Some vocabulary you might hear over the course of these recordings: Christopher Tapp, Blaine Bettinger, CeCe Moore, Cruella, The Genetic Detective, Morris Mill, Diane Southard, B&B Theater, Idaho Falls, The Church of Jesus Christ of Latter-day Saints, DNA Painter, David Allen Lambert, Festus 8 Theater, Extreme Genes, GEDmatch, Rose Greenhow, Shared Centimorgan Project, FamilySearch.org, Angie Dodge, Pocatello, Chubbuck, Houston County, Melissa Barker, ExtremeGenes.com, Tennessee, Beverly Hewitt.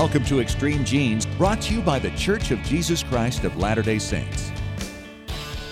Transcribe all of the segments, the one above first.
Welcome to Extreme Genes, brought to you by The Church of Jesus Christ of Latter-day Saints.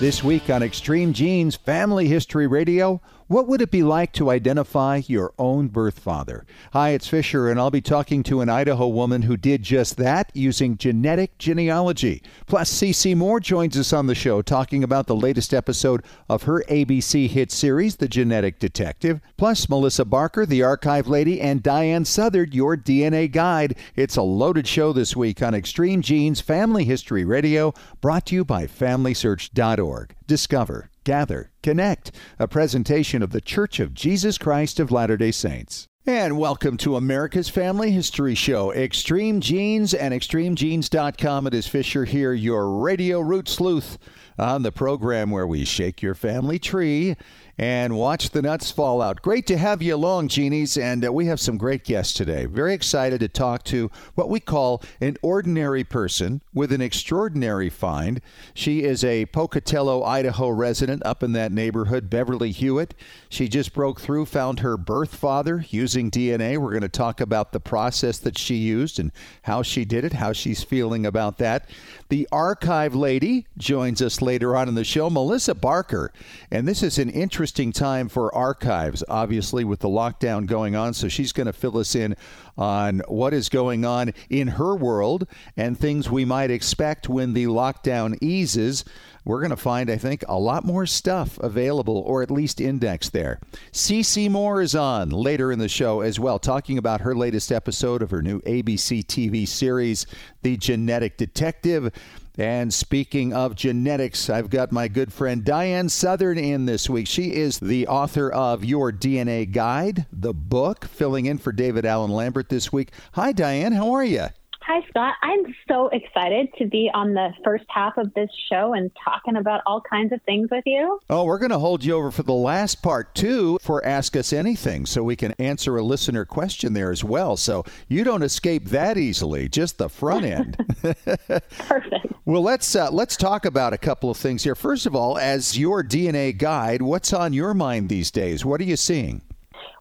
This week on Extreme Genes Family History Radio, what would it be like to identify your own birth father? Hi, it's Fisher, and I'll be talking to an Idaho woman who did just that using genetic genealogy. Plus, CeCe Moore joins us on the show talking about the latest episode of her ABC hit series, The Genetic Detective. Plus, Melissa Barker, the archive lady, and Diane Southard, your DNA guide. It's a loaded show this week on Extreme Genes Family History Radio, brought to you by FamilySearch.org. Discover, gather, connect. A presentation of The Church of Jesus Christ of Latter-day Saints. And welcome to America's Family History Show, Extreme Genes and ExtremeGenes.com. It is Fisher here, your radio root sleuth, on the program where we shake your family tree and watch the nuts fall out. Great to have you along, Genies, and we have some great guests today. Very excited to talk to what we call an ordinary person with an extraordinary find. She is a Pocatello, Idaho resident up in that neighborhood, Beverly Hewitt. She just broke through, found her birth father using DNA. We're going to talk about the process that she used and how she did it, how she's feeling about that. The archive lady joins us later on in the show, Melissa Barker, and this is an interesting time for archives, obviously, with the lockdown going on. So she's going to fill us in on what is going on in her world and things we might expect when the lockdown eases. We're going to find, I think, a lot more stuff available, or at least indexed there. CeCe Moore is on later in the show as well, talking about her latest episode of her new ABC TV series, The Genetic Detective. And speaking of genetics, I've got my good friend Diane Southard in this week. She is the author of Your DNA Guide, the book, filling in for David Allen Lambert this week. Hi, Diane. How are you? Hi, Scott. I'm so excited to be on the first half of this show and talking about all kinds of things with you. Oh, we're going to hold you over for the last part, too, for Ask Us Anything, so we can answer a listener question there as well. So you don't escape that easily, just the front end. Perfect. Well, let's talk about a couple of things here. First of all, as your DNA guide, what's on your mind these days? What are you seeing?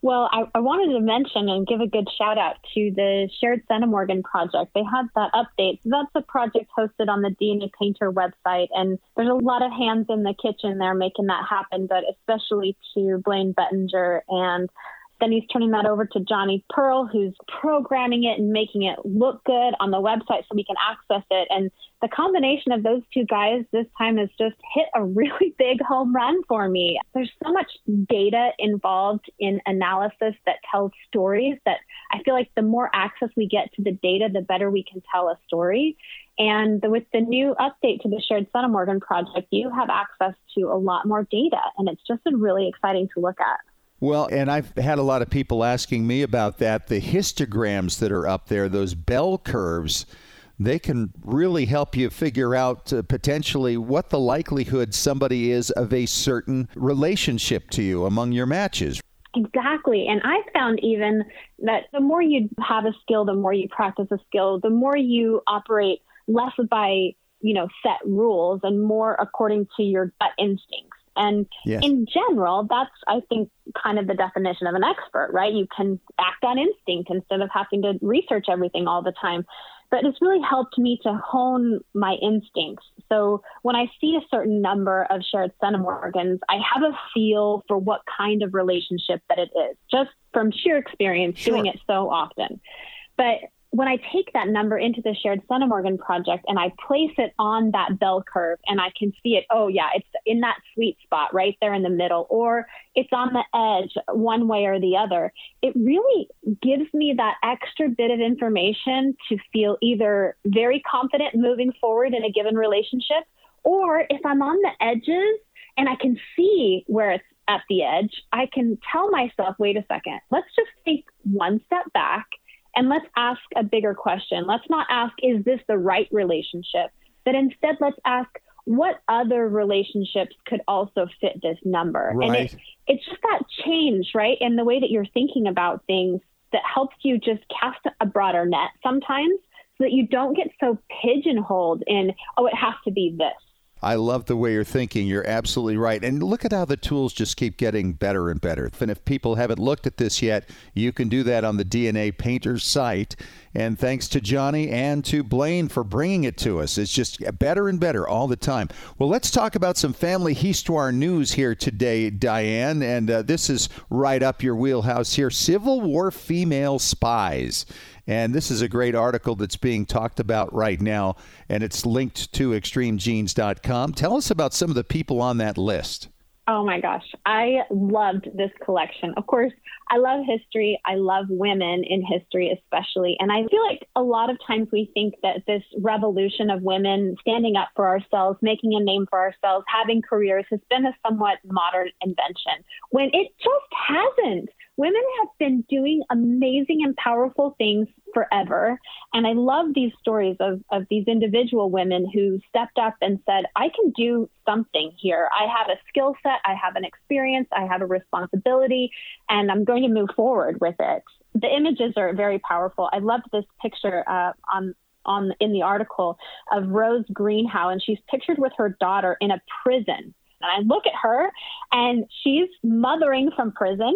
Well, I wanted to mention and give a good shout out to the Shared Centimorgan Project. They had that update. So that's a project hosted on the DNA Painter website. And there's a lot of hands in the kitchen there making that happen, but especially to Blaine Bettinger. And then he's turning that over to Jonny Perl, who's programming it and making it look good on the website so we can access it. And the combination of those two guys this time has just hit a really big home run for me. There's so much data involved in analysis that tells stories that I feel like the more access we get to the data, the better we can tell a story. And with the new update to the Shared Centimorgan Project, you have access to a lot more data, and it's just been really exciting to look at. Well, and I've had a lot of people asking me about that. The histograms that are up there, those bell curves, they can really help you figure out potentially what the likelihood somebody is of a certain relationship to you among your matches. Exactly. And I found even that the more you have a skill, the more you practice a skill, the more you operate less by, set rules and more according to your gut instincts. And yes, in general, that's, I think, kind of the definition of an expert, right? You can act on instinct instead of having to research everything all the time. But it's really helped me to hone my instincts. So when I see a certain number of shared centimorgans, I have a feel for what kind of relationship that it is, just from sheer experience doing it so often. But when I take that number into the Shared Centimorgan Project and I place it on that bell curve and I can see it, oh yeah, it's in that sweet spot right there in the middle, or it's on the edge one way or the other, it really gives me that extra bit of information to feel either very confident moving forward in a given relationship, or if I'm on the edges and I can see where it's at the edge, I can tell myself, wait a second, let's just take one step back and let's ask a bigger question. Let's not ask, is this the right relationship? But instead, let's ask, what other relationships could also fit this number? Right. And it's just that change, right, in the way that you're thinking about things that helps you just cast a broader net sometimes so that you don't get so pigeonholed in, oh, it has to be this. I love the way you're thinking. You're absolutely right. And look at how the tools just keep getting better and better. And if people haven't looked at this yet, you can do that on the DNA Painter site. And thanks to Jonny and to Blaine for bringing it to us. It's just better and better all the time. Well, let's talk about some family histoire news here today, Diane. And this is right up your wheelhouse here. Civil War female spies. And this is a great article that's being talked about right now, and it's linked to ExtremeGenes.com. Tell us about some of the people on that list. Oh, my gosh. I loved this collection. Of course, I love history. I love women in history especially. And I feel like a lot of times we think that this revolution of women standing up for ourselves, making a name for ourselves, having careers has been a somewhat modern invention, when it just hasn't. Women have been doing amazing and powerful things forever. And I love these stories of these individual women who stepped up and said, I can do something here. I have a skill set. I have an experience. I have a responsibility. And I'm going to move forward with it. The images are very powerful. I loved this picture in the article of Rose Greenhow. And she's pictured with her daughter in a prison. And I look at her, and she's mothering from prison.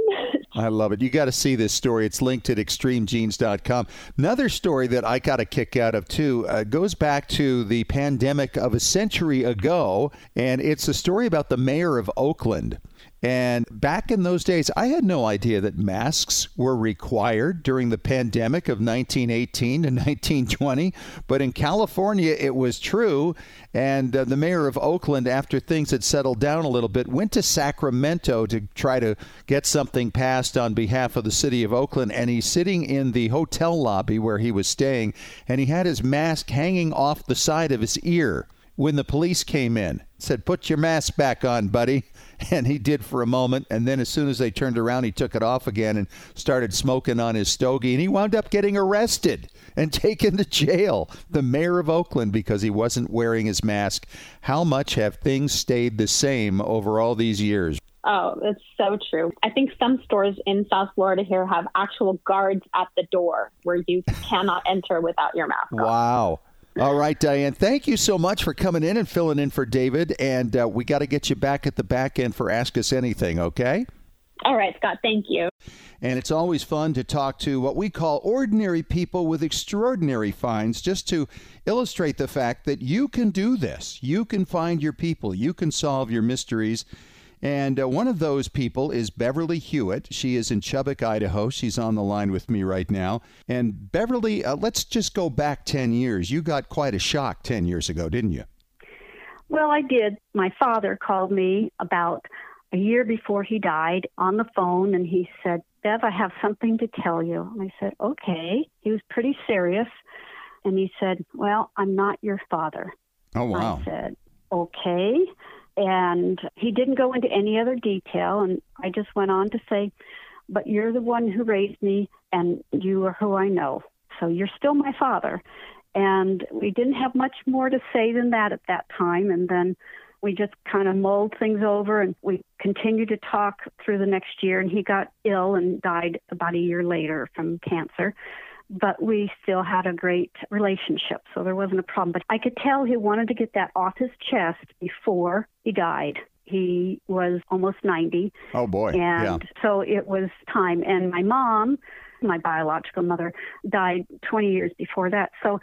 I love it. You got to see this story. It's linked at ExtremeGenes.com. Another story that I got a kick out of, too, goes back to the pandemic of a century ago, and it's a story about the mayor of Oakland. And back in those days, I had no idea that masks were required during the pandemic of 1918 to 1920. But in California, it was true. And the mayor of Oakland, after things had settled down a little bit, went to Sacramento to try to get something passed on behalf of the city of Oakland. And he's sitting in the hotel lobby where he was staying, and he had his mask hanging off the side of his ear when the police came in. Said, put your mask back on, buddy. And he did for a moment. And then as soon as they turned around, he took it off again and started smoking on his stogie. And he wound up getting arrested and taken to jail, the mayor of Oakland, because he wasn't wearing his mask. How much have things stayed the same over all these years? Oh, that's so true. I think some stores in South Florida here have actual guards at the door where you cannot enter without your mask on. Wow. All right, Diane, thank you so much for coming in and filling in for David. And we got to get you back at the back end for Ask Us Anything, okay? All right, Scott, thank you. And it's always fun to talk to what we call ordinary people with extraordinary finds, just to illustrate the fact that you can do this. You can find your people. You can solve your mysteries. And one of those people is Beverly Hewitt. She is in Chubbuck, Idaho. She's on the line with me right now. And Beverly, let's just go back 10 years. You got quite a shock 10 years ago, didn't you? Well, I did. My father called me about a year before he died on the phone, and he said, Bev, I have something to tell you. And I said, okay. He was pretty serious. And he said, well, I'm not your father. Oh, wow. I said, okay. And he didn't go into any other detail, and I just went on to say, but you're the one who raised me, and you are who I know, so you're still my father. And we didn't have much more to say than that at that time, and then we just kind of mulled things over, and we continued to talk through the next year, and he got ill and died about a year later from cancer. But we still had a great relationship, so there wasn't a problem. But I could tell he wanted to get that off his chest before he died. He was almost 90. Oh, boy. And So it was time. And my mom, my biological mother, died 20 years before that. So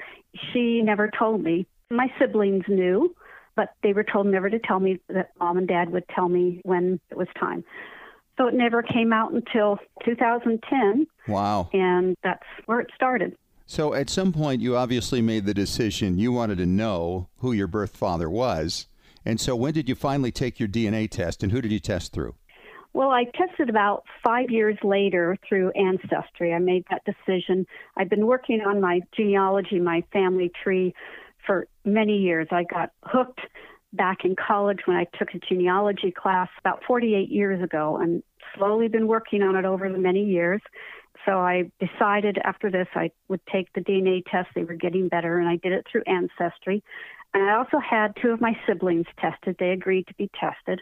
she never told me. My siblings knew, but they were told never to tell me, that mom and dad would tell me when it was time. So it never came out until 2010. Wow. And that's where it started. So at some point, you obviously made the decision you wanted to know who your birth father was. And so when did you finally take your DNA test, and who did you test through? Well, I tested about 5 years later through Ancestry. I made that decision. I've been working on my genealogy, my family tree, for many years. I got hooked back in college when I took a genealogy class about 48 years ago, and slowly been working on it over the many years. So I decided after this I would take the DNA test. They were getting better, and I did it through Ancestry. And I also had two of my siblings tested. They agreed to be tested,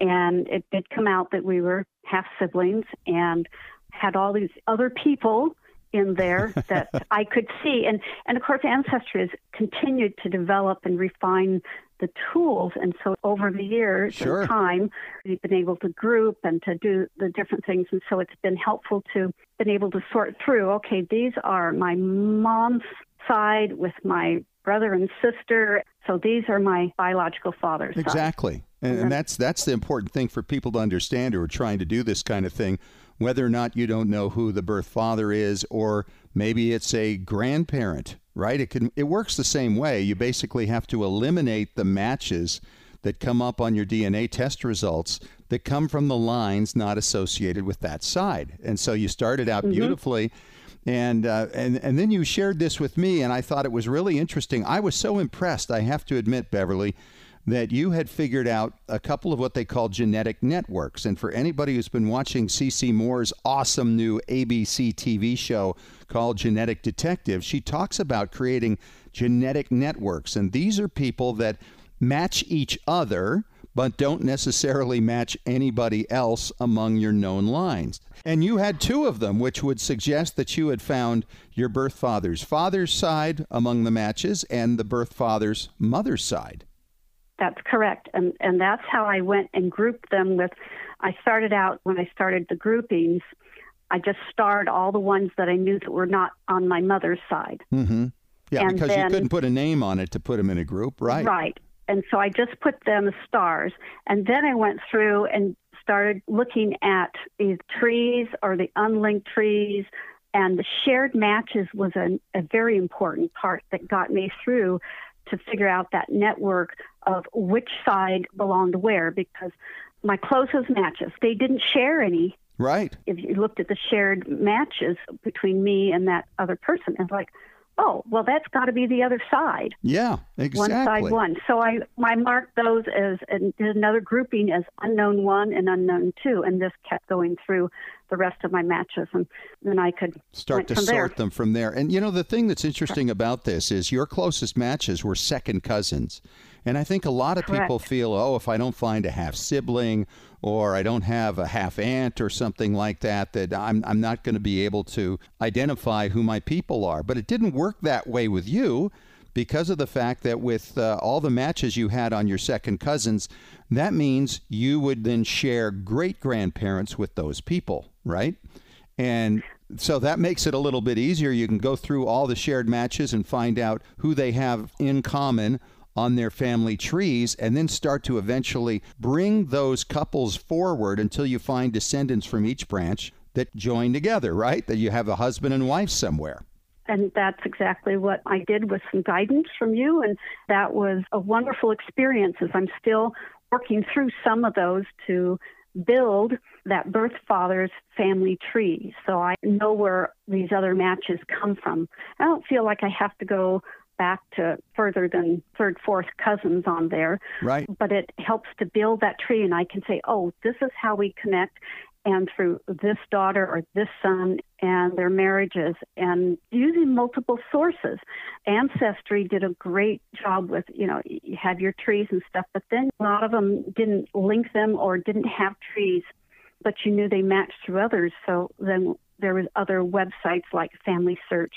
and it did come out that we were half siblings and had all these other people in there that I could see. And of course, Ancestry has continued to develop and refine the tools. And so over the years and time, we've been able to group and to do the different things. And so it's been helpful to been able to sort through, okay, these are my mom's side with my brother and sister. So these are my biological father's side. Exactly. And that's the important thing for people to understand who are trying to do this kind of thing, whether or not you don't know who the birth father is, or maybe it's a grandparent, right? It works the same way. You basically have to eliminate the matches that come up on your DNA test results that come from the lines not associated with that side. And so you started out beautifully. And then you shared this with me, and I thought it was really interesting. I was so impressed, I have to admit, Beverly, that you had figured out a couple of what they call genetic networks. And for anybody who's been watching CeCe Moore's awesome new ABC TV show called Genetic Detective, she talks about creating genetic networks. And these are people that match each other, but don't necessarily match anybody else among your known lines. And you had two of them, which would suggest that you had found your birth father's side among the matches and the birth father's mother's side. That's correct. And that's how I went and grouped them with, I started out when I started the groupings, I just starred all the ones that I knew that were not on my mother's side. Mm-hmm. Yeah, and because then, you couldn't put a name on it to put them in a group, right? Right. And so I just put them as stars. And then I went through and started looking at the trees or the unlinked trees. And the shared matches was a very important part that got me through to figure out that network of which side belonged where, because my closest matches, they didn't share any. Right. If you looked at the shared matches between me and that other person, it's like, oh, well, that's got to be the other side. Yeah, exactly. One side one. So I marked those as, and did another grouping as unknown one and unknown two, and this kept going through the rest of my matches, and then I could start to sort them from there. And, you know, the thing that's interesting about this is your closest matches were second cousins. And I think a lot of people feel, oh, if I don't find a half sibling or I don't have a half aunt or something like that, that I'm not going to be able to identify who my people are. But it didn't work that way with you because of the fact that with all the matches you had on your second cousins, that means you would then share great-grandparents with those people, right? And so that makes it a little bit easier. You can go through all the shared matches and find out who they have in common on their family trees, and then start to eventually bring those couples forward until you find descendants from each branch that join together, right? That you have a husband and wife somewhere. And that's exactly what I did with some guidance from you, and that was a wonderful experience as I'm still working through some of those to build that birth father's family tree. So I know where these other matches come from. I don't feel like I have to go back to further than third, fourth cousins on there. Right. But it helps to build that tree, and I can say, oh, this is how we connect, and through this daughter or this son and their marriages, and using multiple sources. Ancestry did a great job with, you know, you have your trees and stuff, but then a lot of them didn't link them or didn't have trees, but you knew they matched through others. So then there was other websites like Family Search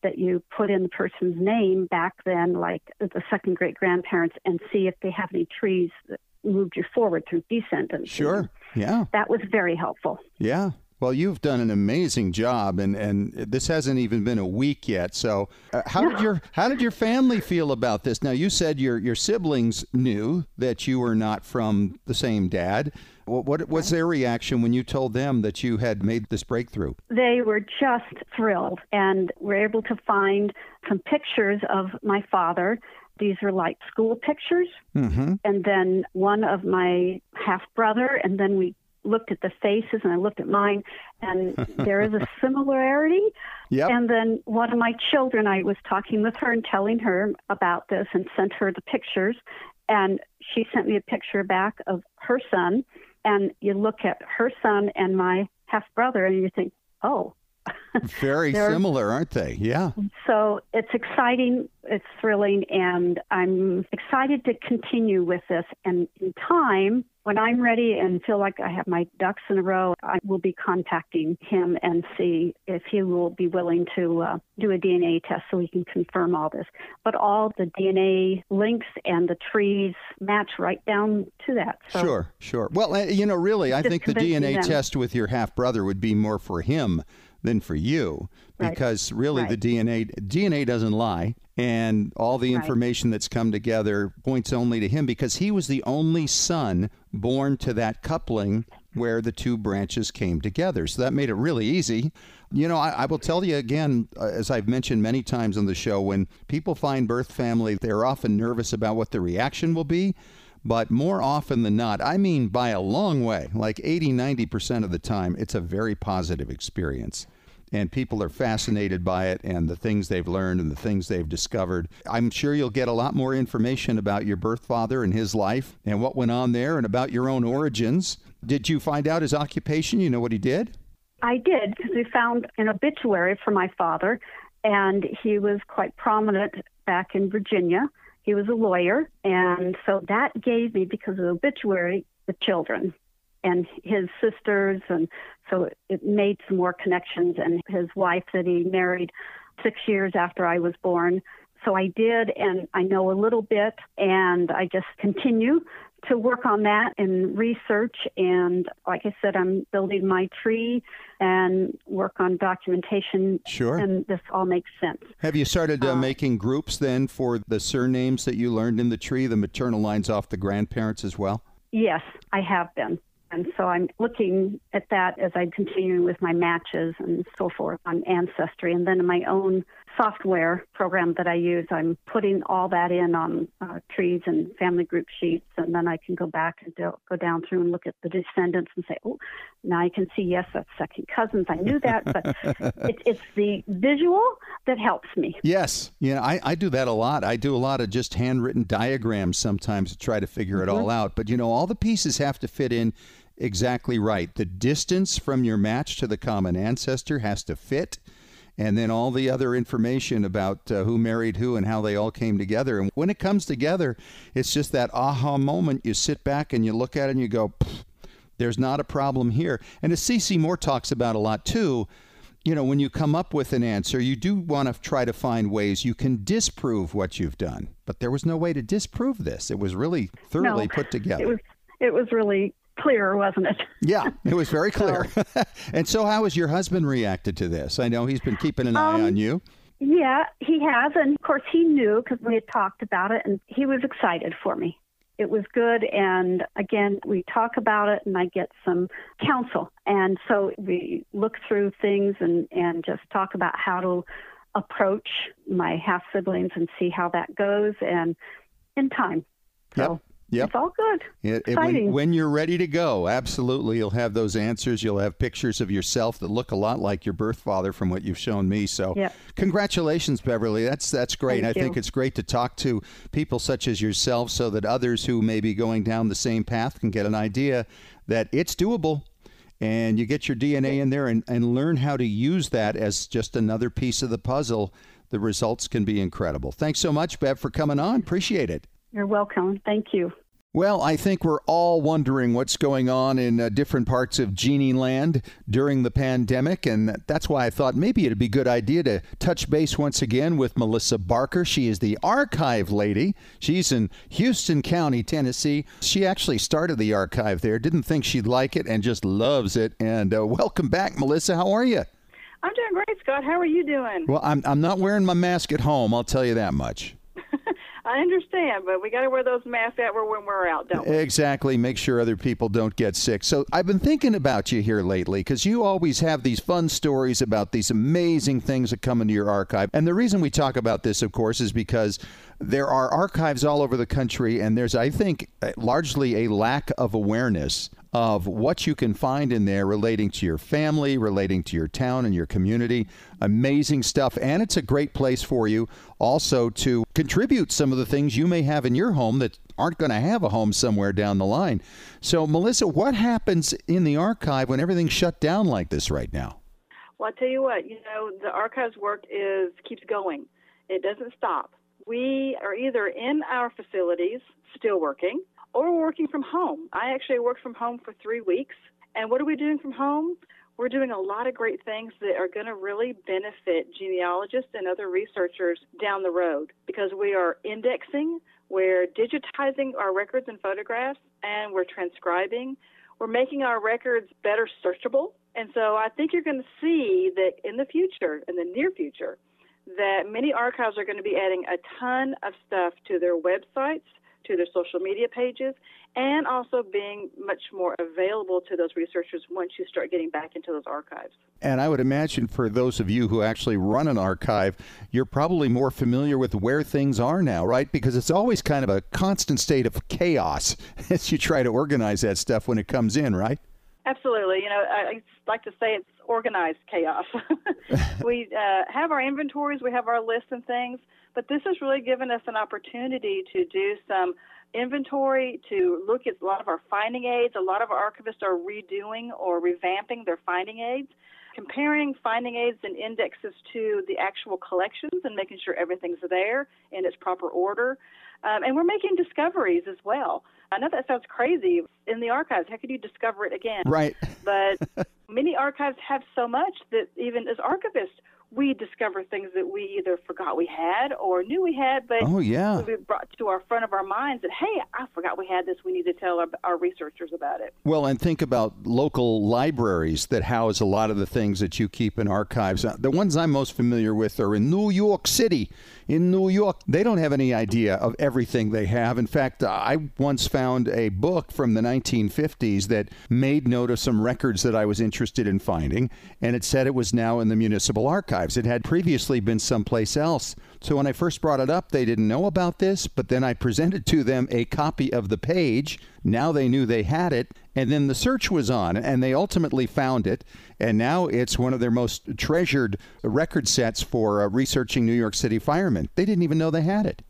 that you put in the person's name back then, like the second great-grandparents, and see if they have any trees that moved you forward through descendants. Sure, yeah. That was very helpful. Yeah. Well, you've done an amazing job, and this hasn't even been a week yet. So how did your family feel about this? Now, you said your siblings knew that you were not from the same dad. What was their reaction when you told them that you had made this breakthrough? They were just thrilled, and were able to find some pictures of my father. These were like school pictures, and then one of my half-brother, and then we looked at the faces, and I looked at mine, and there is a similarity. Yep. And then one of my children, I was talking with her and telling her about this and sent her the pictures, and she sent me a picture back of her son, and you look at her son and my half-brother, and you think, oh. Very similar, aren't they? Yeah. So it's exciting It's thrilling, and I'm excited to continue with this. And in time, when I'm ready and feel like I have my ducks in a row, I will be contacting him and see if he will be willing to do a DNA test so we can confirm all this. But all the DNA links and the trees match right down to that. So sure. Well, you know, really, I think the DNA test with your half-brother would be more for him than for you, because really the DNA doesn't lie, and all the information that's come together points only to him, because he was the only son born to that coupling where the two branches came together. So that made it really easy. You know, I will tell you again, as I've mentioned many times on the show, when people find birth family, they're often nervous about what the reaction will be. But more often than not, I mean by a long way, like 80-90% of the time, it's a very positive experience. And people are fascinated by it and the things they've learned and the things they've discovered. I'm sure you'll get a lot more information about your birth father and his life and what went on there and about your own origins. Did you find out his occupation? You know what he did? I did, because we found an obituary for my father, and he was quite prominent back in Virginia. He was a lawyer, and so that gave me, because of the obituary, the children and his sisters, and so it made some more connections, and his wife that he married 6 years after I was born. So I did, and I know a little bit, and I just continue to work on that and research, and like I said, I'm building my tree and work on documentation. Sure. And this all makes sense. Have you started making groups then for the surnames that you learned in the tree, the maternal lines off the grandparents as well? Yes, I have been. And so I'm looking at that as I'm continuing with my matches and so forth on Ancestry. And then in my own software program that I use, I'm putting all that in on trees and family group sheets. And then I can go back and go down through and look at the descendants and say, oh, now I can see, yes, that's second cousins. I knew that, but it's the visual that helps me. Yes. Yeah, I do that a lot. I do a lot of just handwritten diagrams sometimes to try to figure it all out. But, you know, all the pieces have to fit in exactly right. The distance from your match to the common ancestor has to fit, and then all the other information about who married who and how they all came together. And when it comes together, it's just that aha moment. You sit back and you look at it and you go, there's not a problem here. And as CeCe Moore talks about a lot too, you know, when you come up with an answer, you do want to try to find ways you can disprove what you've done. But there was no way to disprove this. It was really thoroughly put together. It was really clear, wasn't it? Yeah, it was very clear. And so how has your husband reacted to this? I know he's been keeping an eye on you. Yeah, he has. And of course he knew, because we had talked about it, and he was excited for me. It was good. And again, we talk about it and I get some counsel. And so we look through things and just talk about how to approach my half-siblings and see how that goes, and in time. So. Yep. Yep. It's all good. When you're ready to go, absolutely, you'll have those answers. You'll have pictures of yourself that look a lot like your birth father from what you've shown me. So Congratulations, Beverly. That's great. Thank you. I think it's great to talk to people such as yourself so that others who may be going down the same path can get an idea that it's doable. And you get your DNA in there and learn how to use that as just another piece of the puzzle. The results can be incredible. Thanks so much, Bev, for coming on. Appreciate it. You're welcome. Thank you. Well, I think we're all wondering what's going on in different parts of Genie Land during the pandemic, and that's why I thought maybe it'd be a good idea to touch base once again with Melissa Barker. She is the archive lady. She's in Houston County, Tennessee. She actually started the archive there, didn't think she'd like it, and just loves it. And welcome back, Melissa. How are you? I'm doing great, Scott. How are you doing? Well, I'm not wearing my mask at home, I'll tell you that much. I understand, but we got to wear those masks out when we're out, don't we? Exactly. Make sure other people don't get sick. So I've been thinking about you here lately, because you always have these fun stories about these amazing things that come into your archive. And the reason we talk about this, of course, is because there are archives all over the country, and there's, I think, largely a lack of awareness of what you can find in there relating to your family, relating to your town and your community. Amazing stuff. And it's a great place for you also to contribute some of the things you may have in your home that aren't going to have a home somewhere down the line. So, Melissa, what happens in the archive when everything's shut down like this right now? Well, I'll tell you what, you know, the archive's work keeps going. It doesn't stop. we are either in our facilities still working or working from home. I actually worked from home for 3 weeks. And what are we doing from home? We're doing a lot of great things that are going to really benefit genealogists and other researchers down the road, because we are indexing, we're digitizing our records and photographs, and we're transcribing. We're making our records better searchable. And so I think you're going to see that in the future, in the near future, that many archives are going to be adding a ton of stuff to their websites, to their social media pages, and also being much more available to those researchers once you start getting back into those archives. And I would imagine for those of you who actually run an archive, you're probably more familiar with where things are now, right? Because it's always kind of a constant state of chaos as you try to organize that stuff when it comes in, right? Absolutely. You know, I like to say it's organized chaos. We have our inventories, we have our lists and things, but this has really given us an opportunity to do some inventory, to look at a lot of our finding aids. A lot of our archivists are redoing or revamping their finding aids, comparing finding aids and indexes to the actual collections and making sure everything's there in its proper order. And we're making discoveries as well. I know that sounds crazy. In the archives, how could you discover it again? Right. But many archives have so much that even as archivists, we discover things that we either forgot we had or knew we had, but we brought to our front of our minds that, hey, I forgot we had this. We need to tell our researchers about it. Well, and think about local libraries that house a lot of the things that you keep in archives. The ones I'm most familiar with are in New York City. In New York, they don't have any idea of everything they have. In fact, I once found a book from the 1950s that made note of some records that I was interested in finding, and it said it was now in the municipal archive. It had previously been someplace else. So when I first brought it up, they didn't know about this, but then I presented to them a copy of the page. Now they knew they had it, and then the search was on, and they ultimately found it. And now it's one of their most treasured record sets for researching New York City firemen. They didn't even know they had it.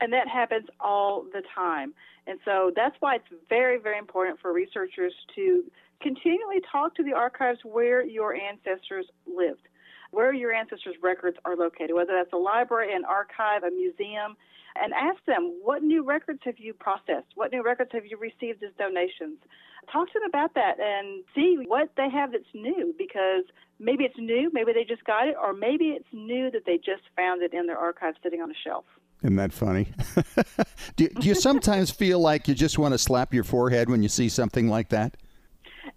And that happens all the time. And so that's why it's very, very important for researchers to continually talk to the archives where your ancestors lived, where your ancestors' records are located, whether that's a library, an archive, a museum, and ask them, what new records have you processed? What new records have you received as donations? Talk to them about that and see what they have that's new, because maybe it's new, maybe they just got it, or maybe it's new that they just found it in their archive sitting on a shelf. Isn't that funny? Do you sometimes feel like you just want to slap your forehead when you see something like that?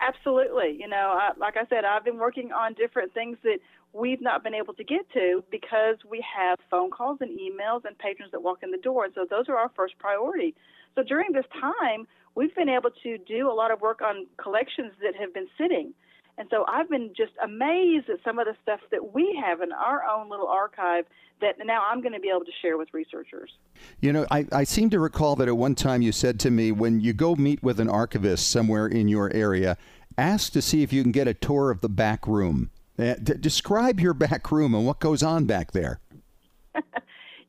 Absolutely. You know, like I said, I've been working on different things that we've not been able to get to because we have phone calls and emails and patrons that walk in the door. And so those are our first priority. So during this time, we've been able to do a lot of work on collections that have been sitting. And so I've been just amazed at some of the stuff that we have in our own little archive that now I'm going to be able to share with researchers. You know, I seem to recall that at one time you said to me, when you go meet with an archivist somewhere in your area, ask to see if you can get a tour of the back room. Describe your back room and what goes on back there.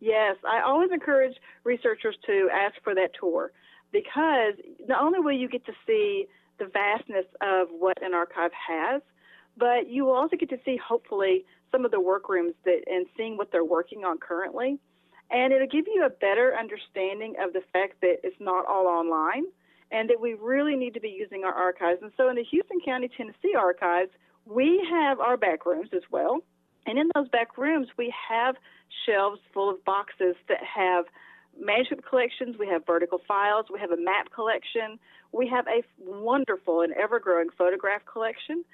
Yes, I always encourage researchers to ask for that tour, because not only will you get to see the vastness of what an archive has, but you will also get to see, hopefully, some of the workrooms that, and seeing what they're working on currently. And it'll give you a better understanding of the fact that it's not all online and that we really need to be using our archives. And so in the Houston County, Tennessee archives, we have our back rooms as well, and in those back rooms, we have shelves full of boxes that have manuscript collections, we have vertical files, we have a map collection, we have a wonderful and ever-growing photograph collection.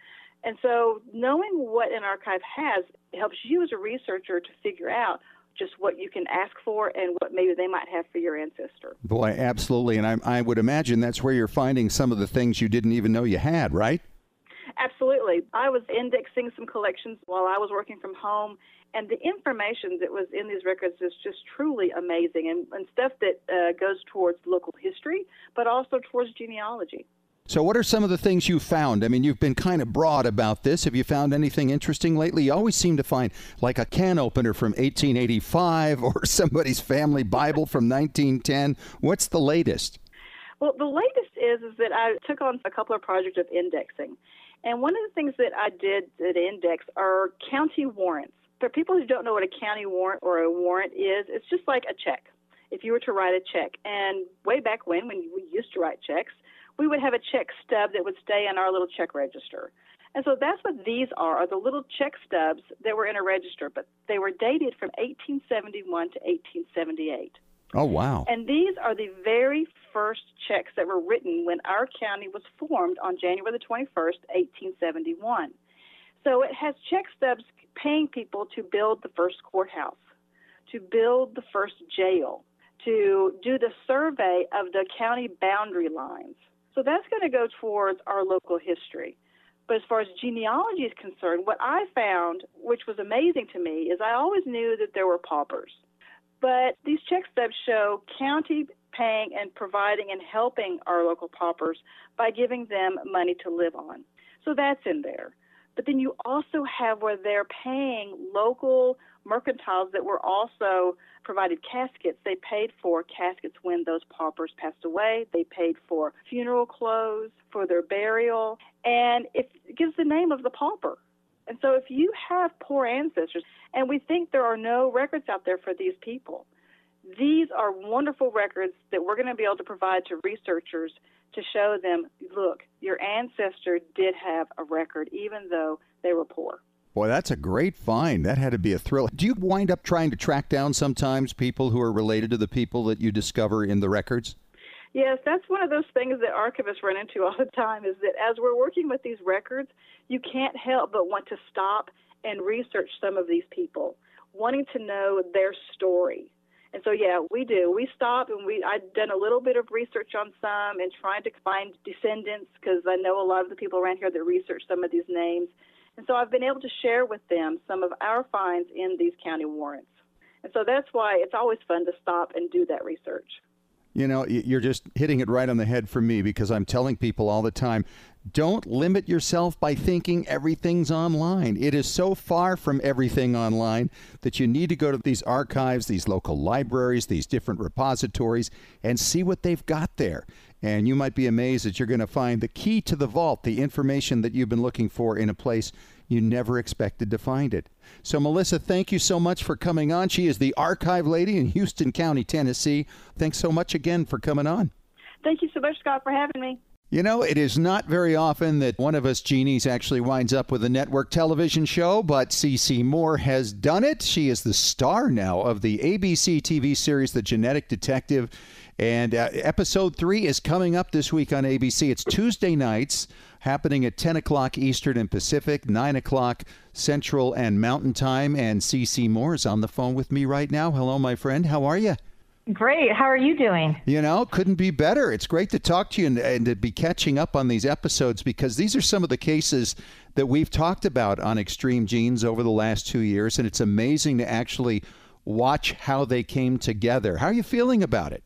And so knowing what an archive has helps you as a researcher to figure out just what you can ask for and what maybe they might have for your ancestor. Boy, absolutely, and I would imagine that's where you're finding some of the things you didn't even know you had, right? Absolutely. I was indexing some collections while I was working from home, and the information that was in these records is just truly amazing, and stuff that goes towards local history, but also towards genealogy. So what are some of the things you found? I mean, you've been kind of broad about this. Have you found anything interesting lately? You always seem to find like a can opener from 1885 or somebody's family Bible from 1910. What's the latest? Well, the latest is that I took on a couple of projects of indexing. And one of the things that I did at Index are county warrants, For people who don't know what a county warrant or a warrant is, it's just like a check. If you were to write a check, and way back when we used to write checks, we would have a check stub that would stay in our little check register. And so that's what these are the little check stubs that were in a register, but they were dated from 1871 to 1878. Oh, wow. And these are the very first checks that were written when our county was formed on January the 21st, 1871. So it has check stubs paying people to build the first courthouse, to build the first jail, to do the survey of the county boundary lines. So that's going to go towards our local history. But as far as genealogy is concerned, what I found, which was amazing to me, is I always knew that there were paupers. But these check stubs show county paying and providing and helping our local paupers by giving them money to live on. So that's in there. But then you also have where they're paying local mercantiles that were also provided caskets. They paid for caskets when those paupers passed away. They paid for funeral clothes, for their burial, and it gives the name of the pauper. And so if you have poor ancestors, and we think there are no records out there for these people, these are wonderful records that we're going to be able to provide to researchers to show them, look, your ancestor did have a record, even though they were poor. Boy, that's a great find. That had to be a thrill. Do you wind up trying to track down sometimes people who are related to the people that you discover in the records? Yes, that's one of those things that archivists run into all the time, is that as we're working with these records, you can't help but want to stop and research some of these people, wanting to know their story. And so, yeah, we do. We stop, and I've done a little bit of research on some and trying to find descendants, because I know a lot of the people around here that research some of these names. And so I've been able to share with them some of our finds in these county warrants. And so that's why it's always fun to stop and do that research. You know, you're just hitting it right on the head for me, because I'm telling people all the time, don't limit yourself by thinking everything's online. It is so far from everything online that you need to go to these archives, these local libraries, these different repositories, and see what they've got there. And you might be amazed that you're going to find the key to the vault, the information that you've been looking for in a place you never expected to find it. So, Melissa, thank you so much for coming on. She is the archive lady in Houston County, Tennessee. Thanks so much again for coming on. Thank you so much, Scott, for having me. You know, it is not very often that one of us genies actually winds up with a network television show, but CeCe Moore has done it. She is the star now of the ABC TV series, The Genetic Detective. And episode 3 is coming up this week on ABC. It's Tuesday nights, happening at 10 o'clock Eastern and Pacific, 9 o'clock Central and Mountain Time. And CeCe Moore is on the phone with me right now. Hello, my friend. How are you? Great. How are you doing? You know, couldn't be better. It's great to talk to you and to be catching up on these episodes, because these are some of the cases that we've talked about on Extreme Genes over the last 2 years. And it's amazing to actually watch how they came together. How are you feeling about it?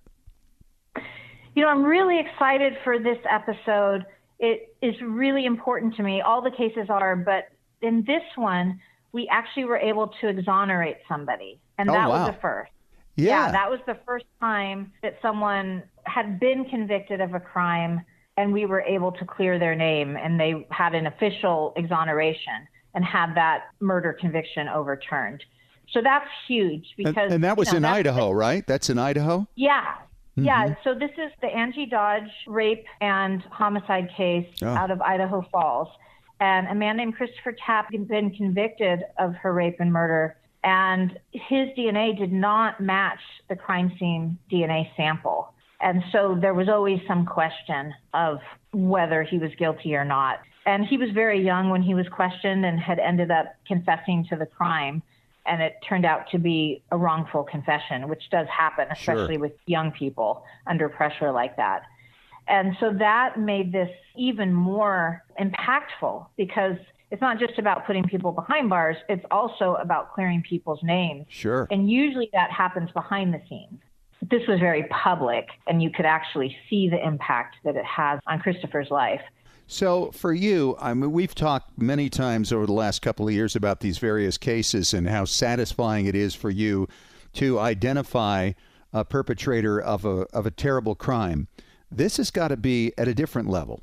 You know, I'm really excited for this episode. It is really important to me. All the cases are, but in this one, we actually were able to exonerate somebody. And that was a first. Yeah, that was the first time that someone had been convicted of a crime, and we were able to clear their name, and they had an official exoneration and had that murder conviction overturned. So that's huge, because and that was in Idaho, right? That's in Idaho? Yeah. Mm-hmm. Yeah. So this is the Angie Dodge rape and homicide case out of Idaho Falls. And a man named Christopher Tapp had been convicted of her rape and murder, and his DNA did not match the crime scene DNA sample. And so there was always some question of whether he was guilty or not. And he was very young when he was questioned and had ended up confessing to the crime. And it turned out to be a wrongful confession, which does happen, especially with young people under pressure like that. And so that made this even more impactful, because it's not just about putting people behind bars. It's also about clearing people's names. Sure. And usually that happens behind the scenes. This was very public, and you could actually see the impact that it has on Christopher's life. So for you, I mean, we've talked many times over the last couple of years about these various cases and how satisfying it is for you to identify a perpetrator of a terrible crime. This has got to be at a different level.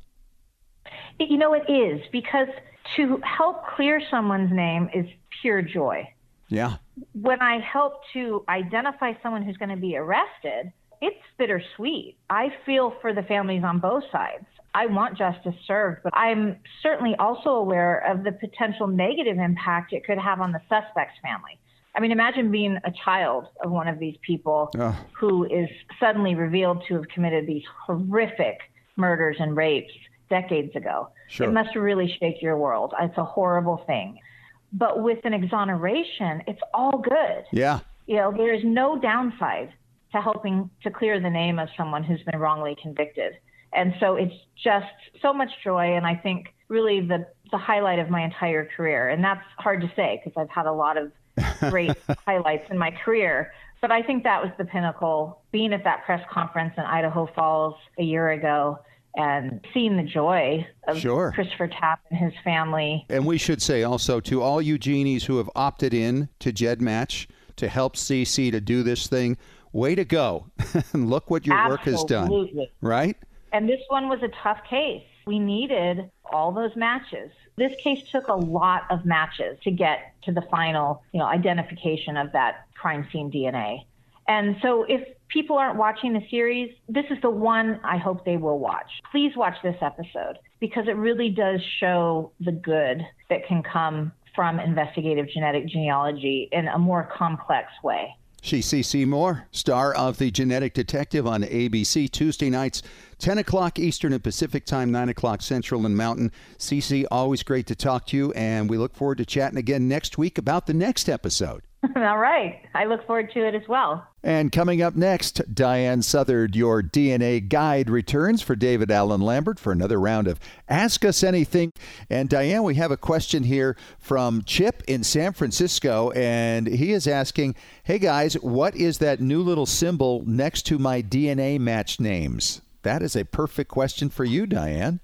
You know, it is, because to help clear someone's name is pure joy. Yeah. When I help to identify someone who's going to be arrested, it's bittersweet. I feel for the families on both sides. I want justice served, but I'm certainly also aware of the potential negative impact it could have on the suspect's family. I mean, imagine being a child of one of these people who is suddenly revealed to have committed these horrific murders and rapes decades ago. Sure. It must really shake your world. It's a horrible thing. But with an exoneration, it's all good. Yeah. You know, there is no downside to helping to clear the name of someone who's been wrongly convicted. And so it's just so much joy. And I think really the highlight of my entire career. And that's hard to say because I've had a lot of great highlights in my career. But I think that was the pinnacle, being at that press conference in Idaho Falls a year ago and seeing the joy of sure. Christopher Tapp and his family. And we should say also to all you Genies who have opted in to GEDmatch to help CeCe to do this thing, way to go. And look what your Absolutely. Work has done. Right? And this one was a tough case. We needed all those matches. This case took a lot of matches to get to the final, you know, identification of that crime scene DNA. And so if people aren't watching the series, this is the one I hope they will watch. Please watch this episode because it really does show the good that can come from investigative genetic genealogy in a more complex way. She's CeCe Moore, star of The Genetic Detective on ABC, Tuesday nights, 10 o'clock Eastern and Pacific time, 9 o'clock Central and Mountain. CeCe, always great to talk to you, and we look forward to chatting again next week about the next episode. All right. I look forward to it as well. And coming up next, Diane Southard, your DNA guide, returns for David Allen Lambert for another round of Ask Us Anything. And Diane, we have a question here from Chip in San Francisco, and he is asking, hey guys, what is that new little symbol next to my DNA match names? That is a perfect question for you, Diane.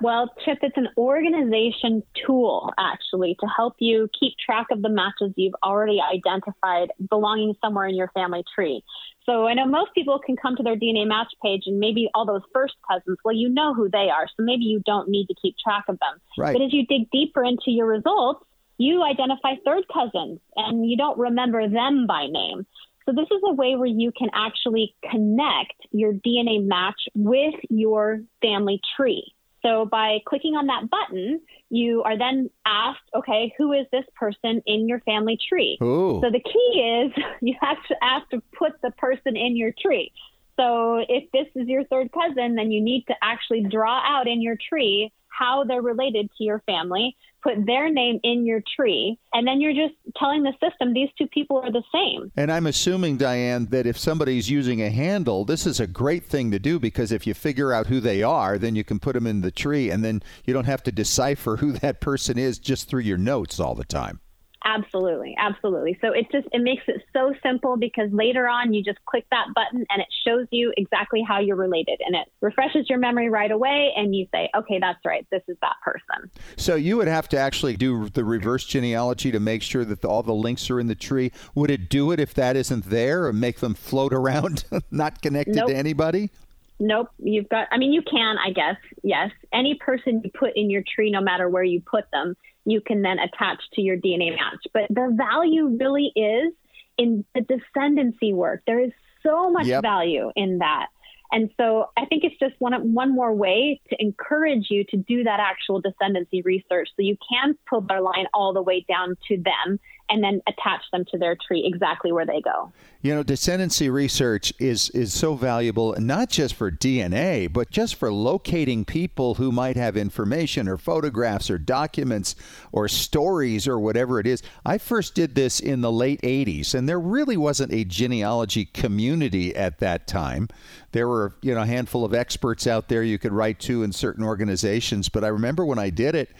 Well, Chip, it's an organization tool, actually, to help you keep track of the matches you've already identified belonging somewhere in your family tree. So I know most people can come to their DNA match page and maybe all those first cousins, well, you know who they are, so maybe you don't need to keep track of them. Right. But as you dig deeper into your results, you identify third cousins, and you don't remember them by name. So this is a way where you can actually connect your DNA match with your family tree. So by clicking on that button, you are then asked, okay, who is this person in your family tree? Ooh. So the key is you have to ask to put the person in your tree. So if this is your third cousin, then you need to actually draw out in your tree how they're related to your family, put their name in your tree, and then you're just telling the system these two people are the same. And I'm assuming, Diane, that if somebody's using a handle, this is a great thing to do because if you figure out who they are, then you can put them in the tree and then you don't have to decipher who that person is just through your notes all the time. Absolutely. Absolutely. So it makes it so simple because later on you just click that button and it shows you exactly how you're related and it refreshes your memory right away and you say, okay, that's right. This is that person. So you would have to actually do the reverse genealogy to make sure that all the links are in the tree. Would it do it if that isn't there or make them float around, not connected Nope. to anybody? Nope. You've got, I mean, you can, I guess. Yes. Any person you put in your tree, no matter where you put them, you can then attach to your DNA match. But the value really is in the descendancy work. There is so much Yep. value in that. And so I think it's just one more way to encourage you to do that actual descendancy research so you can pull their line all the way down to them and then attach them to their tree exactly where they go. You know, descendancy research is so valuable, not just for DNA, but just for locating people who might have information or photographs or documents or stories or whatever it is. I first did this in the late 80s, and there really wasn't a genealogy community at that time. There were, you know, a handful of experts out there you could write to in certain organizations, but I remember when I did it,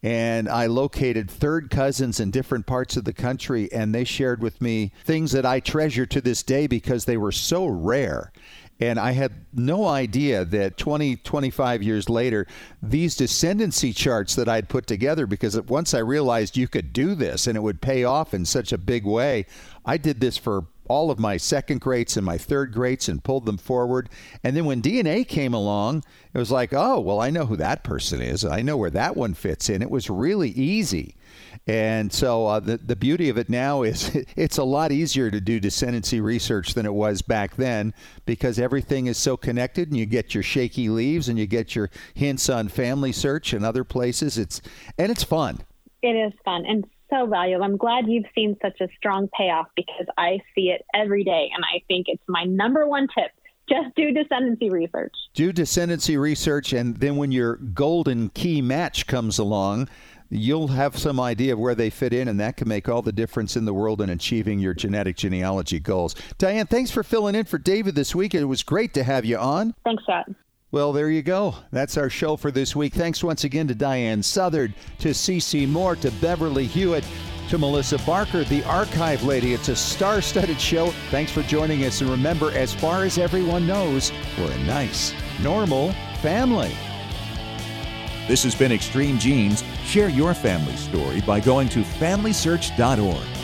and I located third cousins in different parts of the country, and they shared with me things that I treasure to this day because they were so rare. And I had no idea that 20, 25 years later, these descendancy charts that I'd put together, because once I realized you could do this and it would pay off in such a big way, I did this for all of my second greats and my third greats and pulled them forward. And then when DNA came along, it was like, oh, well, I know who that person is. I know where that one fits in. It was really easy. And so the beauty of it now is it's a lot easier to do descendancy research than it was back then, because everything is so connected, and you get your shaky leaves and you get your hints on Family Search and other places. It's fun. It is fun and so valuable. I'm glad you've seen such a strong payoff, because I see it every day, and I think it's my number one tip. Just do descendancy research. Do descendancy research, and then when your golden key match comes along, you'll have some idea of where they fit in, and that can make all the difference in the world in achieving your genetic genealogy goals. Diane, thanks for filling in for David this week. It was great to have you on. Thanks, Scott. Well, there you go. That's our show for this week. Thanks once again to Diane Southard, to CeCe Moore, to Beverly Hewitt, to Melissa Barker, the archive lady. It's a star-studded show. Thanks for joining us. And remember, as far as everyone knows, we're a nice, normal family. This has been Extreme Genes. Share your family story by going to FamilySearch.org.